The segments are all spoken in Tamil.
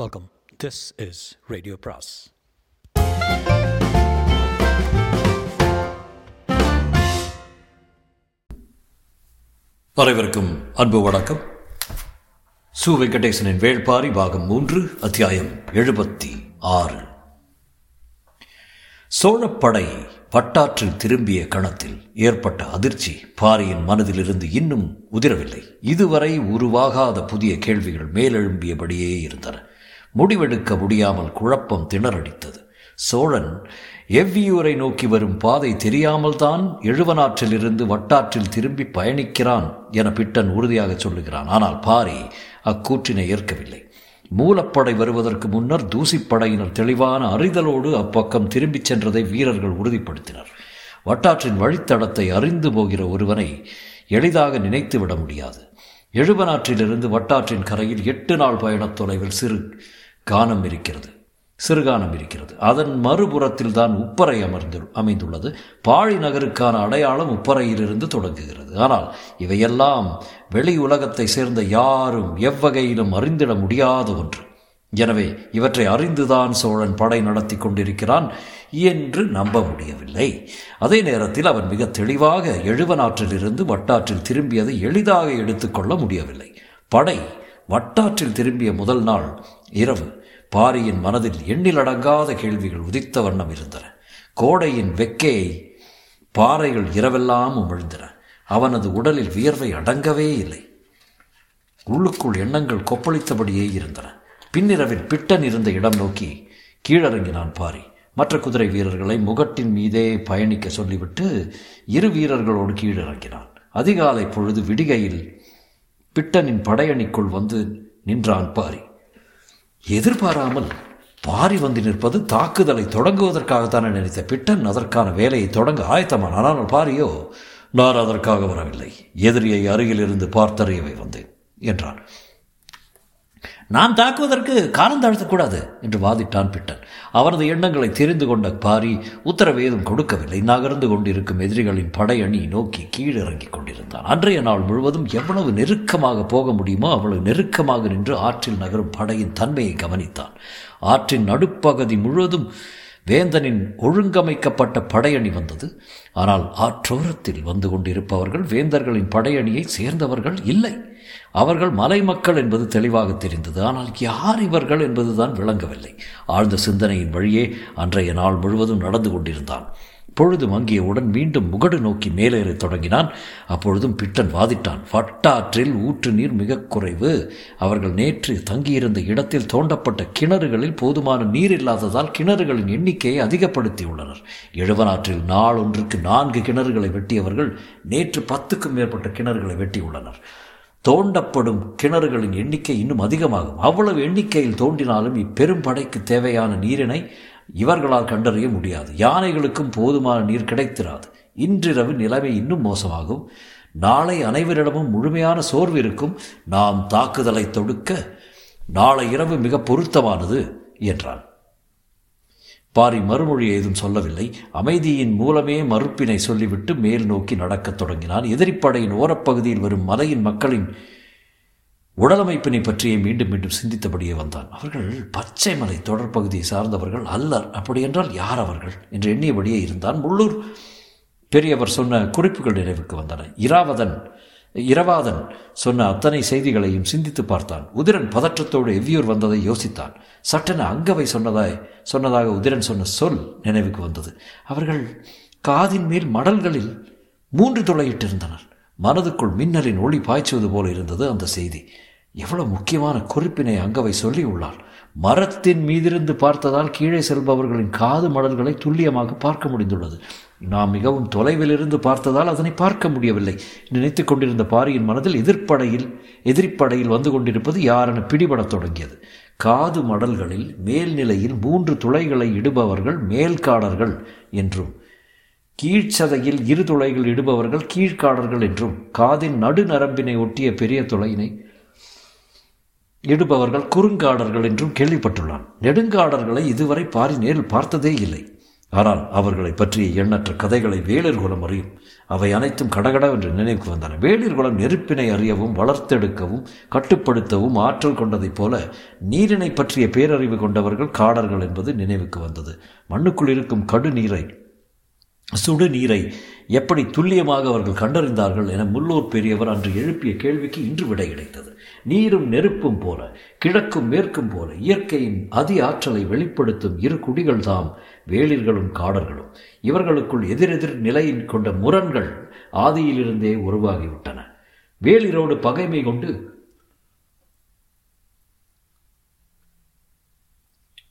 வெல்கம். திஸ் இஸ் ரேடியோ பிராஸ். அனைவருக்கும் அன்பு வணக்கம். சு வெங்கடேசனின் வேள் பாரி பாகம் 3, அத்தியாயம் 76. சோழப்படை பட்டாற்றில் திரும்பிய கணத்தில் ஏற்பட்ட அதிர்ச்சி பாரியின் மனதிலிருந்து இன்னும் உதிரவில்லை. இதுவரை உருவாகாத புதிய கேள்விகள் மேலெழும்பியபடியே இருந்தன. முடிவெடுக்க முடியாமல் குழப்பம் திணறடித்தது. சோழன் எவ்வியூரை நோக்கி வரும் பாதை தெரியாமல் தான் எழுவனாற்றிலிருந்து வட்டாற்றில் திரும்பி பயணிக்கிறான் என பிட்டன் உறுதியாக சொல்லுகிறான். ஆனால் பாரி அக்கூற்றினை ஏற்கவில்லை. மூலப்படை வருவதற்கு முன்னர் தூசிப்படையினர் தெளிவான அறிதலோடு அப்பக்கம் திரும்பிச் சென்றதை வீரர்கள் உறுதிப்படுத்தினர். வட்டாற்றின் வழித்தடத்தை அறிந்து போகிற ஒருவனை எளிதாக நினைத்துவிட முடியாது. எழுவனாற்றிலிருந்து வட்டாற்றின் கரையில் 8 நாள் பயணத் தொலைவில் சிறுகானம் இருக்கிறது. அதன் மறுபுறத்தில் தான் உப்பறை அமைந்துள்ளது. பாழி நகருக்கான அடையாளம் உப்பறையிலிருந்து தொடங்குகிறது. ஆனால் இவையெல்லாம் வெளி உலகத்தை சேர்ந்த யாரும் எவ்வகையிலும் அறிந்திட முடியாத ஒன்று. எனவே இவற்றை அறிந்துதான் சோழன் படை நடத்தி கொண்டிருக்கிறான் என்று நம்ப முடியவில்லை. அதே நேரத்தில் அவன் மிக தெளிவாக எழுவனாற்றிலிருந்து வட்டாற்றில் திரும்பியதை எளிதாக எடுத்துக்கொள்ள முடியவில்லை. படை வட்டாற்றில் திரும்பிய முதல் நாள் இரவு பாரியின் மனதில் எண்ணிலடங்காத கேள்விகள் உதித்த வண்ணம் இருந்தன. கோடையின் வெக்கையை பாறைகள் இரவெல்லாம் உமிழ்ந்தன. அவனது உடலில் வியர்வை அடங்கவே இல்லை. உள்ளுக்குள் எண்ணங்கள் கொப்பளித்தபடியே இருந்தன. பின்னிரவில் பிட்டன் இருந்த இடம் நோக்கி கீழறங்கினான் பாரி. மற்ற குதிரை வீரர்களை முகட்டின் மீதே பயணிக்க சொல்லிவிட்டு 2 வீரர்களோடு கீழிறங்கினான். அதிகாலை பொழுது விடிகையில் பிட்டனின் படையணிக்குள் வந்து நின்றான் பாரி. எதிர்பாராமல் பாரி வந்து நிற்பது தாக்குதலை தொடங்குவதற்காகத்தானே நினைத்த பிட்டன் அதற்கான வேலையை தொடங்க ஆயத்தமான. ஆனால் பாரியோ, நான் அதற்காக வரவில்லை, எதிரியை அருகில் இருந்து பார்த்தறியவே வந்தேன் என்றான். நான் தாக்குவதற்கு காலம் தாழ்த்தக்கூடாது என்று வாதிட்டான் பிட்டன். அவரது எண்ணங்களை தெரிந்து கொண்ட பாரி உத்தரவேதும் கொடுக்கவில்லை. நகர்ந்து கொண்டிருக்கும் எதிரிகளின் படையணி நோக்கி கீழிறங்கிக் கொண்டிருந்தான். அன்றைய நாள் முழுவதும் எவ்வளவு நெருக்கமாக போக முடியுமோ அவ்வளவு நெருக்கமாக நின்று ஆற்றில் நகரும் படையின் தன்மையை கவனித்தான். ஆற்றின் நடுப்பகுதி முழுவதும் வேந்தனின் ஒழுங்கமைக்கப்பட்ட படையணி வந்தது. ஆனால் ஆற்றோரத்தில் வந்து கொண்டிருப்பவர்கள் வேந்தர்களின் படையணியை சேர்ந்தவர்கள் இல்லை. அவர்கள் மலை மக்கள் என்பது தெளிவாக தெரிந்தது. ஆனால் யார் இவர்கள் என்பதுதான் விளங்கவில்லை. ஆழ்ந்த சிந்தனையின் வழியே அன்றைய நாள் முழுவதும் நடந்து கொண்டிருந்தான். பொழுது மங்கியவுடன் மீண்டும் முகடு நோக்கி மேலேறத் தொடங்கினான். அப்பொழுதும் பிட்டன் வாதிட்டான். வட்டாற்றில் ஊற்று நீர் மிக குறைவு. அவர்கள் நேற்று தங்கியிருந்த இடத்தில் தோண்டப்பட்ட கிணறுகளில் போதுமான நீர் இல்லாததால் கிணறுகளின் எண்ணிக்கையை அதிகப்படுத்தியுள்ளனர். எழுவனாற்றில் நாளொன்றுக்கு 4 கிணறுகளை வெட்டியவர்கள் நேற்று 10க்கும் மேற்பட்ட கிணறுகளை வெட்டியுள்ளனர். தோண்டப்படும் கிணறுகளின் எண்ணிக்கை இன்னும் அதிகமாகும். அவ்வளவு எண்ணிக்கையில் தோண்டினாலும் இப்பெரும் படைக்கு தேவையான நீரினை இவர்களால் கண்டறிய முடியாது. யானைகளுக்கும் போதுமான நீர் கிடைத்திராது. இன்றிரவு நிலைமை இன்னும் மோசமாகும். நாளை அனைவரிடமும் முழுமையான சோர்வு இருக்கும். நாம் தாக்குதலை தொடுக்க நாளை இரவு மிக பொருத்தமானது என்றான். பாரி மறுமொழி ஏதும் சொல்லவில்லை. அமைதியின் மூலமே மறுப்பினை சொல்லிவிட்டு மேல் நோக்கி நடக்கத் தொடங்கினான். எதிரிப்படையின் ஓரப்பகுதியில் வரும் மலையின் மக்களின் உடலமைப்பினை பற்றியே மீண்டும் மீண்டும் சிந்தித்தபடியே வந்தான். அவர்கள் பச்சை மலை தொடர்பகுதியை சார்ந்தவர்கள் அல்லர். அப்படியென்றால் யார் அவர்கள் என்று எண்ணியபடியே இருந்தான். முள்ளூர் பெரியவர் சொன்ன குறிப்புகள் நினைவுக்கு வந்தன. இராவதன் சொன்ன அத்தனை செய்திகளையும் சிந்தித்து பார்த்தான். உதிரன் பதற்றத்தோடு எவ்வியூர் வந்ததை யோசித்தான். சட்டென அங்கவை சொன்னதாக உதிரன் சொன்ன சொல் நினைவுக்கு வந்தது. அவர்கள் காதின் மேல் மடல்களில் 3 துளையிட்டிருந்தனர். மனதுக்குள் மின்னலின் ஒளி பாய்ச்சுவது போல இருந்தது அந்த செய்தி. எவ்வளவு முக்கியமான குறிப்பினை அங்கவை சொல்லி உள்ளாள். மரத்தின் மீதிருந்து பார்த்ததால் கீழே செல்பவர்களின் காது மடல்களை துல்லியமாக பார்க்க முடிந்துள்ளது. நாம் மிகவும் தொலைவில் இருந்து பார்த்ததால் அதனை பார்க்க முடியவில்லை. நினைத்து கொண்டிருந்த பாரியின் மனதில் எதிரிப்படையில் வந்து கொண்டிருப்பது யாரென பிடிபடத் தொடங்கியது. காது மடல்களில் மேல்நிலையில் 3 துளைகளை இடுபவர்கள் மேல்காடர்கள் என்றும், கீழ்ச்சதையில் 2 துளைகள் இடுபவர்கள் கீழ்காடர்கள் என்றும், காதின் நடுநரம்பினை ஒட்டிய பெரிய துளையினை இடுபவர்கள் குறுங்காடர்கள் என்றும் கேள்விப்பட்டுள்ளான். நெடுங்காடர்களை இதுவரை பாரி நேரில் பார்த்ததே இல்லை. ஆனால் அவர்களை பற்றிய எண்ணற்ற கதைகளை வேளிர் குலம் அறியும். அவை அனைத்தும் கடகடவென்று நினைவுக்கு வந்தன. வேளிர் குலம் நெருப்பினை அறியவும் வளர்த்தெடுக்கவும் கட்டுப்படுத்தவும் ஆற்றல் கொண்டதைப் போல நீரினை பற்றிய பேரறிவு கொண்டவர்கள் காடர்கள் என்பது நினைவுக்கு வந்தது. மண்ணுக்குள் இருக்கும் சுடுநீரை எப்படி துல்லியமாக அவர்கள் கண்டறிந்தார்கள் என முள்ளூர் பெரியவர் அன்று எழுப்பிய கேள்விக்கு இன்று விடை கிடைத்தது. நீரும் நெருப்பும் போல, கிழக்கும் மேற்கும் போல இயற்கையின் அதி ஆற்றலை வெளிப்படுத்தும் இரு குடிகள் தாம் வேளிர்களும் காடர்களும். இவர்களுக்குள் எதிரெதிர் நிலையின் கொண்ட முரண்கள் ஆதியிலிருந்தே உருவாகிவிட்டன. வேளிரோடு பகைமை கொண்டு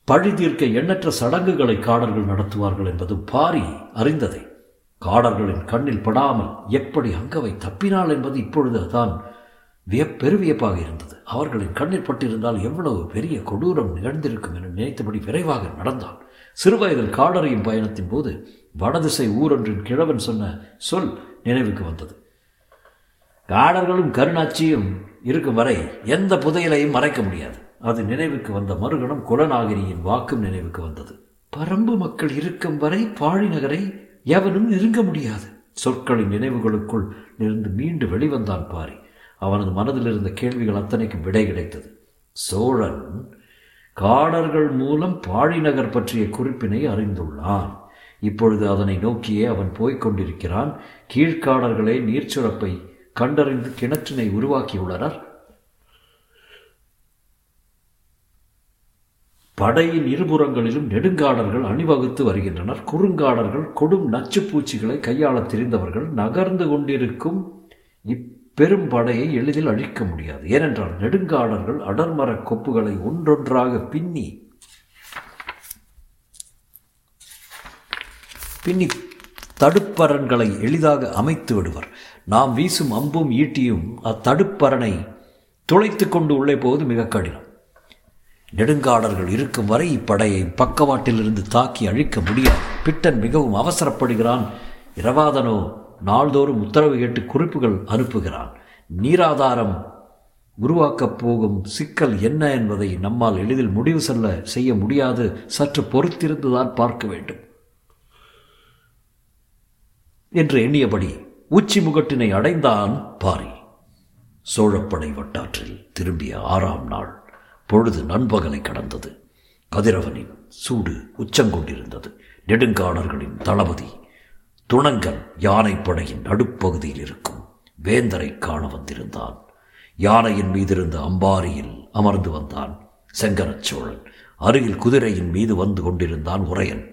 பழி தீர்க்க எண்ணற்ற சடங்குகளை காடர்கள் நடத்துவார்கள் என்பது பாரி அறிந்ததை. காடர்களின் கண்ணில் படாமல் எப்படி அங்கவை தப்பினாள் என்பது இப்பொழுது தான் பெருவியப்பாக இருந்தது. அவர்களின் கண்ணில் பட்டிருந்தால் எவ்வளவு பெரிய கொடூரம் நிகழ்ந்திருக்கும் என நினைத்தபடி விரைவாக நடந்தான். சிறுவயதில் காடரையும் பயணத்தின் போது வடதிசை ஊரொன்றின் கிழவன் சொன்ன சொல் நினைவுக்கு வந்தது. காடர்களும் கருணாட்சியும் இருக்கும் வரை எந்த புதையிலையும் மறைக்க முடியாது. அது நினைவுக்கு வந்த மறுகணம் குடநாகிரியின் வாக்கும் நினைவுக்கு வந்தது. பரம்பு மக்கள் இருக்கும் வரை பாழி நகரை எவனும் நெருங்க முடியாது. சொற்களின் நினைவுகளுக்குள் இருந்து மீண்டு வெளிவந்தான் பாரி. அவனது மனதில் இருந்த கேள்விகள் அத்தனைக்கும் விடை கிடைத்தது. சோழன் காடர்கள் மூலம் பாழி நகர் பற்றிய குறிப்பினை அறிந்துள்ளான். இப்பொழுது அதனை நோக்கியே அவன் போய்கொண்டிருக்கிறான். கீழ்காடர்களே நீர்ச்சுரப்பை கண்டறிந்து கிணற்றினை உருவாக்கியுள்ளனர். படையின் இருபுறங்களிலும் நெடுங்காடர்கள் அணிவகுத்து வருகின்றனர். குறுங்காடர்கள் கொடும் நச்சுப்பூச்சிகளை கையாளத் தெரிந்தவர்கள். நகர்ந்து கொண்டிருக்கும் இப்பெரும் படையை எளிதில் அழிக்க முடியாது. ஏனென்றால் நெடுங்காடர்கள் அடர்மரக் கொப்புகளை ஒன்றொன்றாக பின்னி தடுப்பரண்களை எளிதாக அமைத்து விடுவர். நாம் வீசும் அம்பும் ஈட்டியும் அத்தடுப்பரணை துளைத்து கொண்டு உள்ளே போவது மிக கடினம். நெடுங்காடர்கள் இருக்கும் வரை இப்படையை பக்கவாட்டிலிருந்து தாக்கி அழிக்க முடியாது. பிட்டன் மிகவும் அவசரப்படுகிறான். இராவதனோ நாள்தோறும் உத்தரவு கேட்டு குறிப்புகள் அனுப்புகிறான். நீராதாரம் உருவாக்கப் போகும் சிக்கல் என்ன என்பதை நம்மால் எளிதில் முடிவு செய்ய முடியாது. சற்று பொறுத்திருந்துதான் பார்க்க வேண்டும் என்று எண்ணியபடி உச்சி முகட்டினை அடைந்தான் பாரி. சோழப்படை வட்டாற்றில் திரும்பிய ஆறாம் நாள் பொழுது நண்பகலை கடந்தது. கதிரவனின் சூடு உச்சங்கொண்டிருந்தது. நெடுங்காடர்களின் தளபதி துணங்கன் யானைப்படையின் நடுப்பகுதியில் இருக்கும் வேந்தரை காண வந்திருந்தான். யானையின் மீதிருந்த அம்பாரியில் அமர்ந்து வந்தான் செங்கண சோழன். அருகில் குதிரையின் மீது வந்து கொண்டிருந்தான் உரையன்.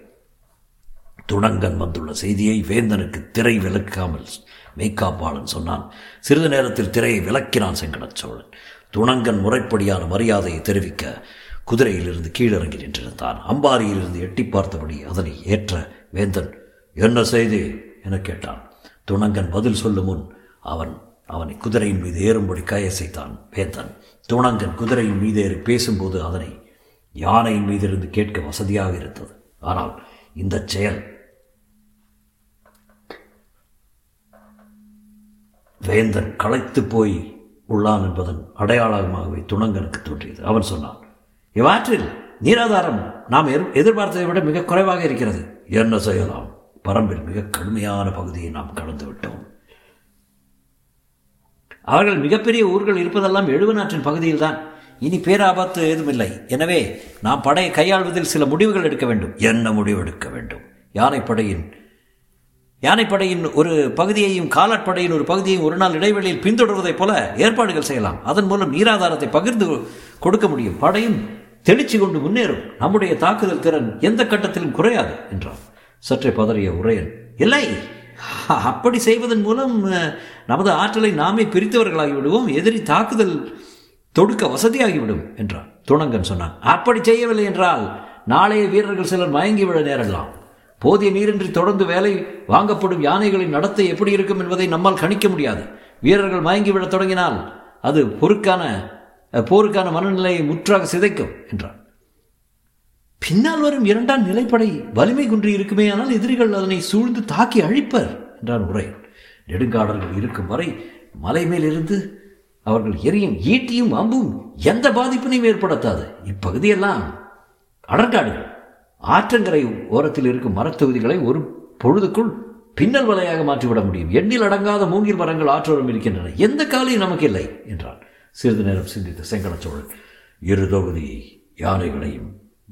துணங்கன் வந்துள்ள செய்தியை வேந்தனுக்கு திரை விளக்காமல் மெய்காப்பாளன் சொன்னான். சிறிது நேரத்தில் திரையை விளக்கினான் செங்கண சோழன். துணங்கன் முறைப்படியான மரியாதையை தெரிவிக்க குதிரையிலிருந்து கீழிறங்கி நின்றிருந்தான். அம்பாரியிலிருந்து எட்டி பார்த்தபடி அதனை ஏற்ற வேந்தன் என்ன செய்தி என கேட்டான். துணங்கன் பதில் சொல்லும் முன் அவனை குதிரையின் மீது ஏறும்படி கையசைத்தான் வேந்தன். துணங்கன் குதிரையின் மீது ஏறி பேசும்போது அதனை யானையின் மீதிருந்து கேட்க வசதியாக இருந்தது. ஆனால் இந்த செயல் வேந்தன் களைத்து போய் உள்ளான் என்பதன் அடையாளமாகவே துணங்கனுக்கு தோன்றியது. அவன் சொன்னான், இவ்வாற்றில் நீராதாரம் நாம் எதிர்பார்த்ததை விட மிக குறைவாக இருக்கிறது. என்ன செய்யலாம்? பரம்பில் மிக கடுமையான பகுதியை நாம் கடந்து விட்டோம். அவர்கள் மிகப்பெரிய ஊர்கள் இருப்பதெல்லாம் எழுவனாற்றின் பகுதியில் தான். இனி பேராபத்து ஏதுமில்லை. எனவே நாம் படையை கையாள்வதில் சில முடிவுகள் எடுக்க வேண்டும். என்ன முடிவு எடுக்க வேண்டும்? யானைப்படையின் ஒரு பகுதியையும் காலாட்படையின் ஒரு பகுதியையும் ஒரு நாள் இடைவெளியில் பின்தொடர்வதைப் போல ஏற்பாடுகள் செய்யலாம். அதன் மூலம் நீராதாரத்தை பகிர்ந்து கொடுக்க முடியும். படையும் தெளிச்சு கொண்டு முன்னேறும். நம்முடைய தாக்குதல் திறன் எந்த கட்டத்திலும் குறையாது என்றான். சற்றே பதறிய உரையன், இல்லை, அப்படி செய்வதன் மூலம் நமது ஆற்றலை நாமே பிரித்தவர்களாகிவிடுவோம். எதிரி தாக்குதல் தொடுக்க வசதியாகிவிடும் என்றான். துணங்கன் சொன்னான், அப்படி செய்யவில்லை என்றால் நாளைய வீரர்கள் சிலர் மயங்கிவிட நேரலாம். போதிய நீரின்றி தொடர்ந்து வேலை வாங்கப்படும் யானைகளின் நடத்தை எப்படி இருக்கும் என்பதை நம்மால் கணிக்க முடியாது. வீரர்கள் மயங்கிவிடத் தொடங்கினால் அது போருக்கான மனநிலையை முற்றாக சிதைக்கும் என்றான். பின்னால் வரும் இரண்டாம் நிலைப்படை வலிமை குன்றி இருக்குமேயானால் எதிரிகள் அதனை சூழ்ந்து தாக்கி அழிப்பர் என்றான் உரை. நெடுங்காடர்கள் இருக்கும் வரை மலை மேலிருந்து அவர்கள் எரியும் ஈட்டியும் அம்பும் எந்த பாதிப்பினையும் ஏற்படுத்தாது. இப்பகுதியெல்லாம் அடர்காடுகள். ஆற்றங்கரை ஓரத்தில் இருக்கும் மரத்தொகுதிகளை ஒரு பொழுதுக்குள் பின்னல் வலையாக மாற்றிவிட முடியும். எண்ணில் அடங்காத மூங்கில் மரங்கள் ஆற்றோரம் இருக்கின்றன. எந்த காலையும் நமக்கு இல்லை என்றான். சிறிது நேரம் சிந்தித்த செங்கண சோழன், இரு தொகுதி யானைகளையும்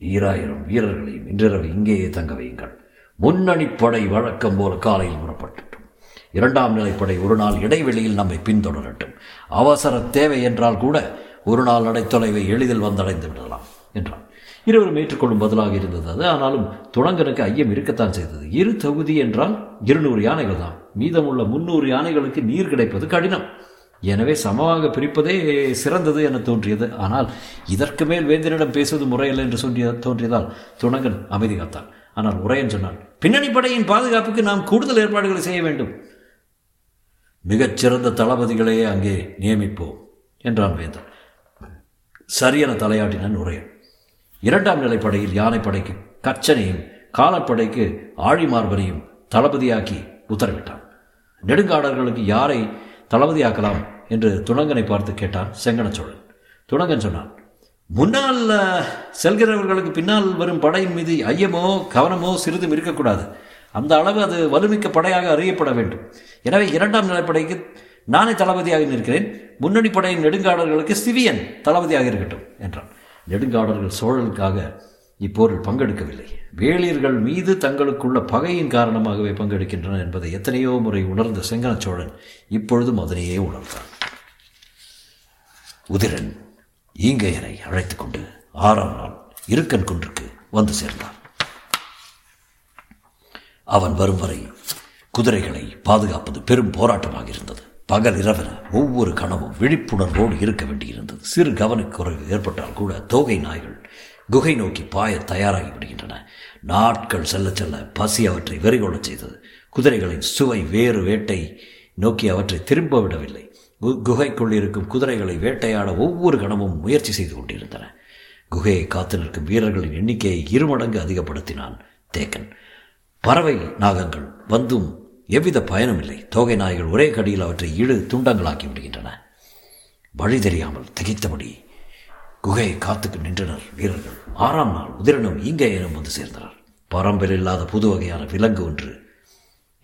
2000 வீரர்களையும் இன்றிரவு இங்கேயே தங்க வையுங்கள். முன்னணிப்படை வழக்கம் போல காலையில் புறப்பட்டுட்டும். இரண்டாம் நிலைப்படை ஒரு நாள் இடைவெளியில் நம்மை பின்தொடரட்டும். அவசர தேவை என்றால் கூட ஒரு நாள் நடைத்தொலைவை எளிதில் வந்தடைந்து விடலாம் என்றான். இருவரும் ஏற்றுக்கொள்ளும் பதிலாக இருந்தது அது. ஆனாலும் துணங்கனுக்கு ஐயம் இருக்கத்தான் செய்தது. இரு தொகுதி என்றால் 200 யானைகள் தான். மீதமுள்ள 300 யானைகளுக்கு நீர் கிடைப்பது கடினம். எனவே சமமாக பிரிப்பதே சிறந்தது என தோன்றியது. ஆனால் இதற்கு மேல் வேந்தனிடம் பேசுவது முறையில்லை என்று தோன்றியதால் துணங்கன் அமைதி காத்தான். ஆனால் உரையன் சொன்னான், பின்னணி படையின் பாதுகாப்புக்கு நாம் கூடுதல் ஏற்பாடுகளை செய்ய வேண்டும். மிகச்சிறந்த தளபதிகளையே அங்கே நியமிப்போம் என்றான் வேந்தன். சரியென தலையாட்டினான் உரையன். இரண்டாம் நிலைப்படையில் யானைப்படைக்கு கச்சனையும் காலப்படைக்கு ஆழிமார்பனையும் தளபதியாக்கி உத்தரவிட்டான். நெடுங்காடர்களுக்கு யாரை தளபதியாக்கலாம் என்று துணங்கனை பார்த்து கேட்டான் செங்கண சோழன். துணங்கன் சொன்னான், முன்னால் செல்கிறவர்களுக்கு பின்னால் வரும் படையின் மீது ஐயமோ கவனமோ சிறிதும் இருக்கக்கூடாது. அந்த அளவு அது வலுமிக்க படையாக அறியப்பட வேண்டும். எனவே இரண்டாம் நிலைப்படைக்கு நானே தளபதியாக நிற்கிறேன். முன்னணி படையின் நெடுங்காடர்களுக்கு சிவியன் தளபதியாக இருக்கட்டும் என்றான். நெடுங்காடர்கள் சோழனுக்காக இப்போரில் பங்கெடுக்கவில்லை. வேளிர்கள் மீது தங்களுக்குள்ள பகையின் காரணமாகவே பங்கெடுக்கின்றன என்பதை எத்தனையோ முறை உணர்ந்த செங்கண சோழன் இப்பொழுதும் அதனையே உணர்ந்தான். உதிரன் ஈங்கையனை அழைத்துக் கொண்டு 6ஆம் நாள் இருக்கன் குன்றுக்கு வந்து சேர்ந்தான். அவன் வரும் வரை குதிரைகளை பாதுகாப்பது பெரும் போராட்டமாக இருந்தது. பகல் இரவென ஒவ்வொரு கனவும் விழிப்புணர்வோடு இருக்க வேண்டியிருந்தது. சிறு கவனக்குறைவு ஏற்பட்டால் கூட தோகை நாய்கள் குகை நோக்கி பாய தயாராகி விடுகின்றன. நாட்கள் செல்ல செல்ல பசி அவற்றை வெறிகொள்ளச் செய்தது. குதிரைகளின் சுவை வேறு வேட்டை நோக்கி அவற்றை திரும்ப விடவில்லை. குகைக்குள் இருக்கும் குதிரைகளை வேட்டையாட ஒவ்வொரு கணமும் முயற்சி செய்து கொண்டிருந்தன. குகையை காத்து நிற்கும் வீரர்களின் எண்ணிக்கையை 2 மடங்கு அதிகப்படுத்தினான் தேக்கன். பறவை நாகங்கள் வந்தும் எவ்வித பயனும் இல்லை. தோகை நாய்கள் ஒரே கடியில் அவற்றை இழு துண்டங்களாக்கி விடுகின்றன. வழி தெரியாமல் திகைத்தபடி குகையை காத்துக்கு நின்றனர் வீரர்கள். 6ஆம் நாள் உதிரனும் ஈங்கையனும் வந்து சேர்ந்தனர். பரம்பில் இல்லாத புது வகையான விலங்கு ஒன்று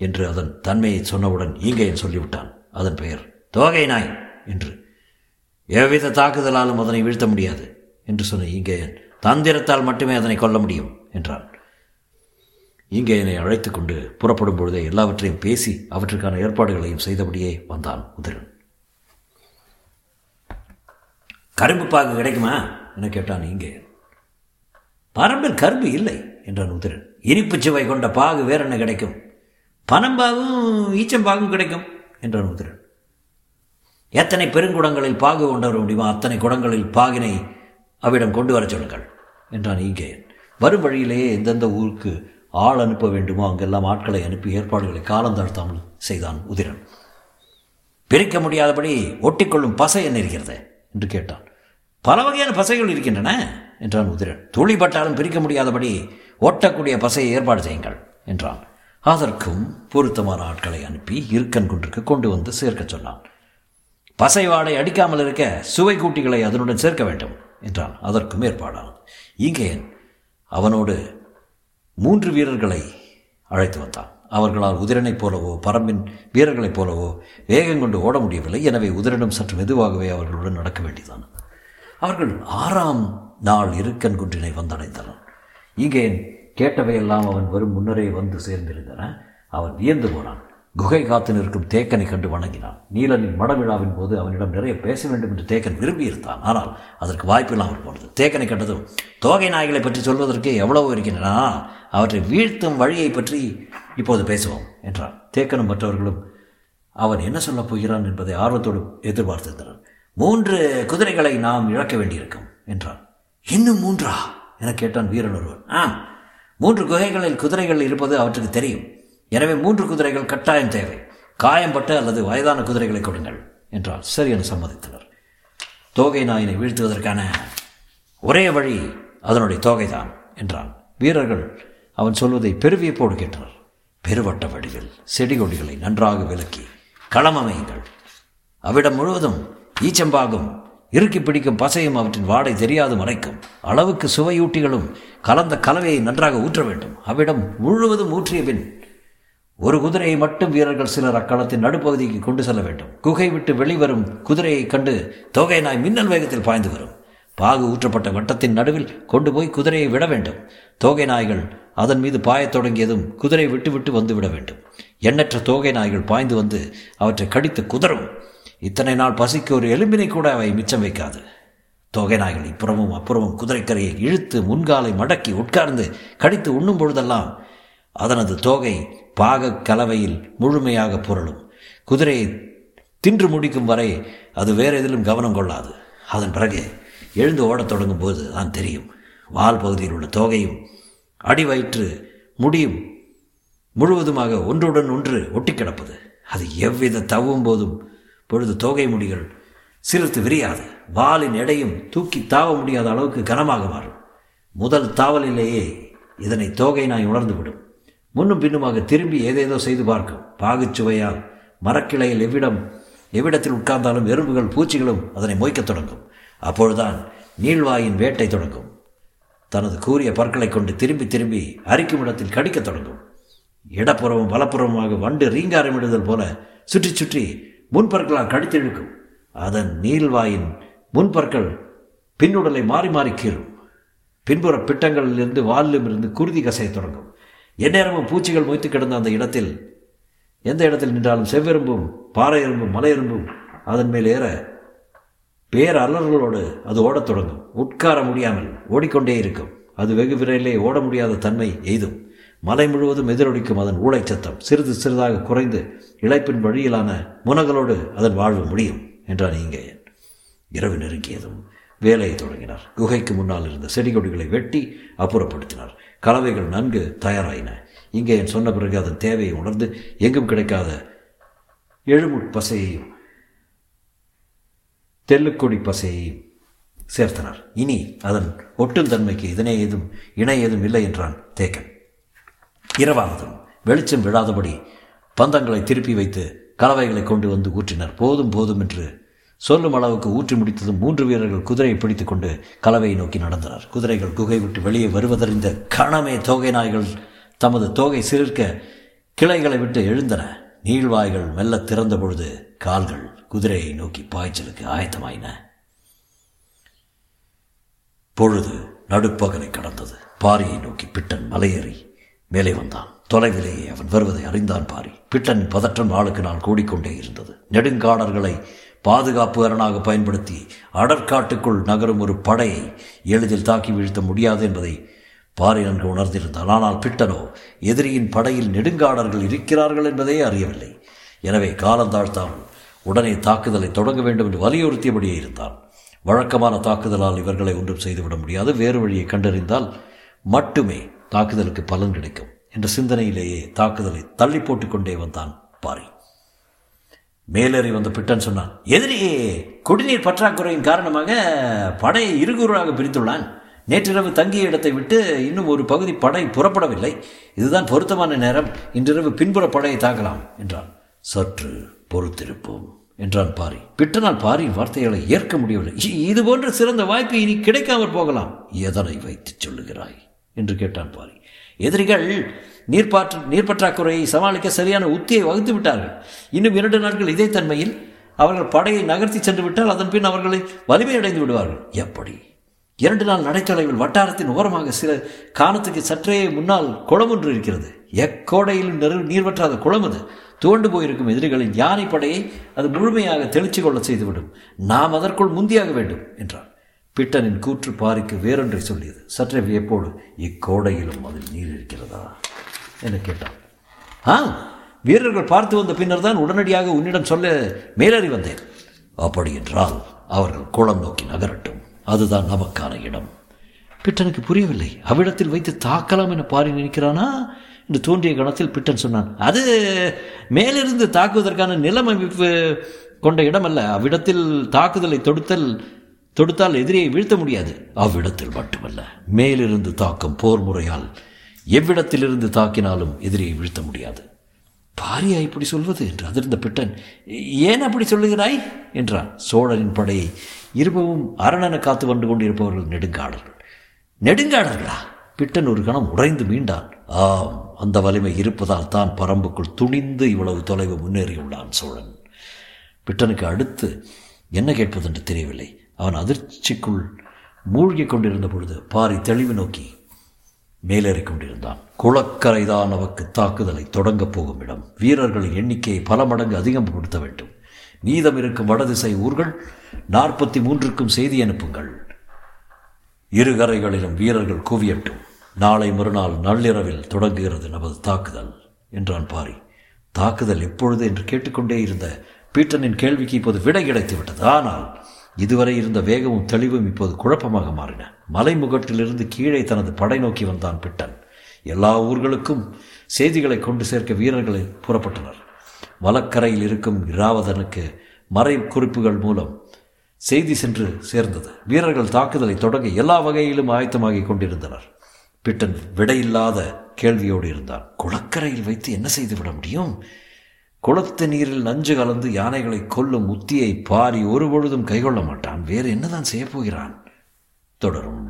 என்று அதன் தன்மையை சொன்னவுடன் ஈங்கையன் சொல்லிவிட்டான். அதன் பெயர் தோகை நாய் என்று. எவ்வித தாக்குதலாலும் அதனை வீழ்த்த முடியாது என்று சொன்ன ஈங்கையன், தந்திரத்தால் மட்டுமே அதனை கொல்ல முடியும் என்றான். ஈங்கையனை அழைத்து கொண்டு புறப்படும் பொழுதே எல்லாவற்றையும் பேசி அவற்றுக்கான ஏற்பாடுகளையும் செய்தபடியே வந்தான் உதிரன். கரும்பு பாக்கு கிடைக்குமா என கேட்டான் ஈங்கையன். பரம்பில் கரும்பு இல்லை என்றான் உதிரன். இனிப்பு சுவை கொண்ட பாகு வேற என்ன கிடைக்கும்? பனம்பாகும் ஈச்சம்பாகும் கிடைக்கும் என்றான் உதிரன். எத்தனை பெருங்குடங்களில் பாகு கொண்டு வர முடியுமோ அத்தனை குடங்களில் பாகினை அவ்விடம் கொண்டு வர சொல்லுங்கள் என்றான் ஈங்கையன். வரும் வழியிலேயே எந்தெந்த ஊருக்கு ஆள் அனுப்ப வேண்டுமோ அங்கெல்லாம் ஆட்களை அனுப்பி ஏற்பாடுகளை காலந்தாழ்த்தாமல் செய்தான் உதிரன். பிரிக்க முடியாதபடி ஒட்டிக்கொள்ளும் பசை என்ன இருக்கிறது என்று கேட்டான். பல வகையான பசைகள் இருக்கின்றன என்றான் உதிரன். துளிப்பட்டாலும் பிரிக்க முடியாதபடி ஒட்டக்கூடிய பசையை ஏற்பாடு செய்யுங்கள் என்றான். அதற்கும் பொருத்தமான ஆட்களை அனுப்பி இருக்கன் குன்றுக்கு கொண்டு வந்து சேர்க்க சொன்னான். பசை வாடை அடிக்காமல் இருக்க சுவை கூட்டிகளை அதனுடன் சேர்க்க வேண்டும் என்றான். அதற்கும் ஏற்பாடான ஈங்கையன் அவனோடு 3 வீரர்களை அழைத்து வந்தான். அவர்களால் உதிரனைப் போலவோ பரம்பின் வீரர்களைப் போலவோ வேகம் கொண்டு ஓட முடியவில்லை. எனவே உதிரனும் சற்று மெதுவாகவே அவர்களுடன் நடக்க வேண்டியதான. அவர்கள் 6ஆம் நாள் இருக்கன் குன்றினை வந்தடைந்தனர். ஈங்கையன் கேட்டவையெல்லாம் அவன் வரும் முன்னரே வந்து சேர்ந்திருந்தன. அவன் வியந்து போனான். குகை காத்து நிற்கும் தேக்கனை கண்டு வணங்கினான். நீலனின் மடவிழாவின் போது அவனிடம் நிறைய பேச வேண்டும் என்று தேக்கன் விரும்பியிருந்தான். ஆனால் அதற்கு வாய்ப்பில்லாமல் போனது. தேக்கனை கண்டதும், தோகை நாய்களை பற்றி சொல்வதற்கு எவ்வளவோ இருக்கின்றன, அவற்றை வீழ்த்தும் வழியை பற்றி இப்போது பேசுவோம் என்றான். தேக்கனும் மற்றவர்களும் அவன் என்ன சொல்லப் போகிறான் என்பதை ஆர்வத்தோடு எதிர்பார்த்திருந்தனர். 3 குதிரைகளை நாம் இழக்க வேண்டியிருக்கும் என்றான். இன்னும் 3ஆ என கேட்டான் வீரன் ஒருவன். ஆம், 3 குகைகளில் குதிரைகள் இருப்பது அவற்றுக்கு தெரியும். எனவே 3 குதிரைகள் கட்டாயம் தேவை. காயம்பட்ட அல்லது வயதான குதிரைகளை கொடுங்கள் என்றான். சரி என சம்மதித்தனர். தோகை நாயினை வீழ்த்துவதற்கான ஒரே வழி அதனுடைய தோகைதான் என்றான். வீரர்கள் அவன் சொல்வதை பெருவியப்போடு கேட்டனர். பெருவட்ட வடிவில் செடி கொடிகளை நன்றாக விலக்கி களமமையுங்கள். அவ்விடம் முழுவதும் ஈச்சம்பாகும் இறுக்கி பிடிக்கும் பசையும் அவற்றின் வாடை தெரியாது மறைக்கும். அளவுக்கு சுவையூட்டிகளும் கலந்த கலவையை நன்றாக ஊற்ற வேண்டும். அவ்விடம் முழுவதும் ஊற்றிய பின் ஒரு குதிரையை மட்டும் வீரர்கள் சிலர் அக்களத்தின் நடுப்பகுதிக்கு கொண்டு செல்ல வேண்டும். குகை விட்டு வெளிவரும் குதிரையை கண்டு தோகை நாய் மின்னல் வேகத்தில் பாய்ந்து வரும். பாகு ஊற்றப்பட்ட வட்டத்தின் நடுவில் கொண்டு போய் குதிரையை விட வேண்டும். தோகை நாய்கள் அதன் மீது பாயத் தொடங்கியதும் குதிரை விட்டு வந்து விட வேண்டும். எண்ணற்ற தோகை நாய்கள் பாய்ந்து வந்து அவற்றை கடித்து குதறும். இத்தனை நாள் பசிக்கு ஒரு எலும்பினை கூட அவை மிச்சம் வைக்காது. தோகை நாய்கள் இப்புறமும் அப்புறமும் குதிரைக்கரையை இழுத்து முன்காலை மடக்கி உட்கார்ந்து கடித்து உண்ணும் பொழுதெல்லாம் அதனது தோகை பாக கலவையில் முழுமையாக புரளும். குதிரையை தின்று முடிக்கும் வரை அது வேறு எதிலும் கவனம் கொள்ளாது. அதன் பிறகு எழுந்து ஓடத் தொடங்கும் போது தான் தெரியும். வால் பகுதியில் உள்ள தோகையும் அடிவயிற்று முடியும் முழுவதுமாக ஒன்றுடன் ஒன்று ஒட்டி கிடப்பது. அது எவ்வித தவும் போதும் பொழுது தோகை முடிகள் சிலிர்த்து விரியாது. வாலின் எடையும் தூக்கி தாவ முடியாத அளவுக்கு கனமாக மாறும். முதல் தாவலிலேயே இதனை தோகை நாய் உணர்ந்துவிடும். முன்னும் பின்னுமாக திரும்பி ஏதேதோ செய்து பார்க்கும். பாகுச்சுவையால் மரக்கிளையில் எவ்விடத்தில் உட்கார்ந்தாலும் எறும்புகள் பூச்சிகளும் அதனை மொய்க்கத் தொடங்கும். அப்பொழுதுதான் நீள்வாயின் வேட்டை தொடங்கும். தனது கூரிய பற்களை கொண்டு திரும்பி திரும்பி அரிக்கும் இடத்தில் கடிக்கத் தொடங்கும். இடப்புறமும் வலப்புறமாக வண்டு ரீங்காரமிடுதல் போல சுற்றி சுற்றி முன்பற்களால் கடித்து இழுக்கும். அதன் நீள்வாயின் முன்பற்கள் பின்னுடலை மாறி மாறி கீழும். பின்புற பிட்டங்களிலிருந்து வாலிலும் இருந்து குருதி கசைய தொடங்கும். எந்நேரமும் பூச்சிகள் மொய்த்து கிடந்த அந்த இடத்தில் எந்த இடத்தில் நின்றாலும் செவ்வெரும்பும் பாறை எறும்பும் மலை எறும்பும் அதன் மேல் ஏற பேர் அல்லர்களோடு அது ஓடத் தொடங்கும். உட்கார முடியாமல் ஓடிக்கொண்டே இருக்கும். அது வெகு விரைவிலே ஓட முடியாத தன்மை எய்தும். மலை முழுவதும் எதிரொலிக்கும் அதன் ஊளை சத்தம் சிறிது சிறிதாக குறைந்து இளைப்பின் வழியிலான முனகளோடு அதன் வாழ்வு முடியும் என்றான் ஈங்கையன். இரவு நெருங்கியதும் வேலையை தொடங்கினார். குகைக்கு முன்னால் இருந்த செடிகொடிகளை வெட்டி அப்புறப்படுத்தினார். கலவைகள் நன்கு தயாராயின. ஈங்கையன் சொன்ன பிறகு அதன் தேவையை உணர்ந்து எங்கும் கிடைக்காத எழுமுட்பசையையும் தெல்லுக்கொடி பசையையும் சேர்த்தனர். இனி அதன் ஒட்டும் தன்மைக்கு இதனை ஏதும் இணை ஏதும் இல்லை என்றான் தேக்கன். இரவாவதும் வெளிச்சம் விழாதபடி பந்தங்களை திருப்பி வைத்து கலவைகளை கொண்டு வந்து ஊற்றினர். போதும் போதும் என்று சொல்லும் அளவுக்கு ஊற்றி முடித்ததும் 3 வீரர்கள் குதிரையை பிடித்து கொண்டு கலவையை நோக்கி நடந்தனர். குதிரைகள் குகை விட்டு வெளியே வருவதறிந்த கணமே தோகை நாய்கள் தமது தோகை சிலிர்க்க கிளைகளை விட்டு எழுந்தன. நீள்வாய்கள் மெல்ல திறந்த பொழுது கால்கள் குதிரையை நோக்கி பாய்ச்சலுக்கு ஆயத்தமாயின. பொழுது நடுப்பகலை கடந்தது. பாரியை நோக்கி பிட்டன் மலையேறி மேலே வந்தான். தொலைவிலேயே அவன் வருவதை அறிந்தான் பாரி. பிட்டன் பதற்றம் ஆளுக்கு நாள் கூடிக்கொண்டே இருந்தது. நெடுங்காடர்களை பாதுகாப்பு அரணாக பயன்படுத்தி அடற்காட்டுக்குள் நகரும் ஒரு படையை எளிதில் தாக்கி வீழ்த்த முடியாது என்பதை பாரி நன்கு உணர்ந்திருந்தான். ஆனால் பிட்டனோ எதிரியின் படையில் நெடுங்காடர்கள் இருக்கிறார்கள் என்பதே அறியவில்லை. எனவே காலந்தாழ்த்தாமல் உடனே தாக்குதலை தொடங்க வேண்டும் என்று வலியுறுத்தியபடியே இருந்தான். வழக்கமான தாக்குதலால் இவர்களை ஒன்றும் செய்துவிட முடியாது. வேறு வழியை கண்டறிந்தால் மட்டுமே தாக்குதலுக்கு பலன் கிடைக்கும் என்ற சிந்தனையிலேயே தாக்குதலை தள்ளி போட்டுக்கொண்டே வந்தான் பாரி. மேலேறி வந்த பிட்டன் சொன்னான், எதிரியே குடிநீர் பற்றாக்குறையின் காரணமாக படையை இருகூறாக பிரித்துள்ளான். நேற்றிரவு தங்கிய இடத்தை விட்டு இன்னும் ஒரு பகுதி படை புறப்படவில்லை. இதுதான் பொருத்தமான நேரம். இன்றிரவு பின்புற படையை தாக்கலாம் என்றான். சற்று பொறுத்திருப்போம் என்றான் பாரி. பிட்டனால் பாரியின் வார்த்தைகளை ஏற்க முடியவில்லை. இதுபோன்ற சிறந்த வாய்ப்பு இனி கிடைக்காமல் போகலாம். எதனை வைத்து சொல்லுகிறாய் என்று கேட்டான் பாரி. எதிரிகள் நீர்ப்பற்றாக்குறையை சமாளிக்க சரியான உத்தியை வகுத்து விட்டார்கள். இன்னும் 2 நாட்கள் இதே தன்மையில் அவர்கள் படையை நகர்த்தி சென்று விட்டால் அதன் பின் அவர்களை வலிமையடைந்து விடுவார்கள். எப்படி? 2 நாள் நடைத்தொலைவில் வட்டாரத்தின் ஓரமாக சில காலத்துக்கு சற்றே முன்னால் குளம் ஒன்று இருக்கிறது. எக்கோடையிலும் நீர் வற்றாத குளம். அது தோண்டு போயிருக்கும் எதிரிகளின் யானை படையை அது முழுமையாக தெளிச்சு கொள்ள செய்துவிடும். நாம் அதற்குள் முந்தியாக வேண்டும் என்றார். பிட்டனின் கூற்று பாரிக்கு வேறொன்றை சொல்லியது. சற்றே வியப்போடு, இக்கோடையிலும் அதில் நீர் இருக்கிறதா என கேட்டான். வீரர்கள் பார்த்து வந்த பின்னர் தான் உடனடியாக உன்னிடம் சொல்ல மேலறி வந்தேன். அப்படி என்றால் அவர்கள் குளம் நோக்கி நகரட்டும். அதுதான் நமக்கான இடம். பிட்டனுக்கு புரியவில்லை. அவ்விடத்தில் வைத்து தாக்கலாம் என பாரி நினைக்கிறானா என்று தோன்றிய கணத்தில் பிட்டன் சொன்னான், அது மேலிருந்து தாக்குவதற்கான நிலம் அமைப்பு கொண்ட இடம் அல்ல. அவ்விடத்தில் தாக்குதலை தொடுத்தால் எதிரியை வீழ்த்த முடியாது. அவ்விடத்தில் மட்டுமல்ல, மேலிருந்து தாக்கும் போர் முறையால் எவ்விடத்திலிருந்து தாக்கினாலும் எதிரியை வீழ்த்த முடியாது. பாரியா இப்படி சொல்வது என்று அதிர்ந்த பிட்டன், ஏன் அப்படி சொல்லுகிறாய் என்றான். சோழனின் படையை இருபவும் அரணன காத்து வந்து கொண்டிருப்பவர்கள் நெடுங்காடர்கள். நெடுங்காடர்களா? பிட்டன் ஒரு கணம் உடைந்து மீண்டான். ஆம், அந்த வலிமை இருப்பதால் தான் பரம்புக்குள் துணிந்து இவ்வளவு தொலைவு முன்னேறியுள்ளான் சோழன். பிட்டனுக்கு அடுத்து என்ன கேட்பதென்று தெரியவில்லை. அவன் அதிர்ச்சிக்குள் மூழ்கி கொண்டிருந்த பொழுது பாரி தெளிவு நோக்கி மேலேறிக் கொண்டிருந்தான். குளக்கரைதான் அவக்கு தாக்குதலை தொடங்கப் போகும் இடம். வீரர்களின் எண்ணிக்கையை பல மடங்கு அதிகப்படுத்த வேண்டும். மீதம் இருக்கும் வடதிசை ஊர்கள் 43க்கும் செய்தி அனுப்புங்கள். இரு கரைகளிலும் வீரர்கள் குவியட்டும். நாளை மறுநாள் நள்ளிரவில் தொடங்குகிறது நமது தாக்குதல் என்றான் பாரி. தாக்குதல் எப்பொழுது என்று கேட்டுக்கொண்டே இருந்த பீட்டனின் கேள்விக்கு இப்போது விடை கிடைத்து விட்டது. ஆனால் இதுவரை இருந்த வேகமும் தெளிவும் இப்போது குழப்பமாக மாறின. மலைமுகட்டிலிருந்து கீழே தனது படை நோக்கி வந்தான் பிட்டன். எல்லா ஊர்களுக்கும் செய்திகளை கொண்டு சேர்க்க வீரர்களை புறப்பட்டனர். வலக்கரையில் இருக்கும் இராவதனுக்கு மறை குறிப்புகள் மூலம் செய்தி சென்று சேர்ந்தது. வீரர்கள் தாக்குதலை தொடங்க எல்லா வகையிலும் ஆயத்தமாகி கொண்டிருந்தனர். பிட்டன் விடையில்லாத கேள்வியோடு இருந்தான். குளக்கரையில் வைத்து என்ன செய்துவிட முடியும்? குளத்து நீரில் நஞ்சு கலந்து யானைகளை கொல்லும் உத்தியை பாரி ஒருபொழுதும் கைகொள்ள மாட்டான். வேறு என்னதான் செய்யப்போகிறான்? தொடரும்.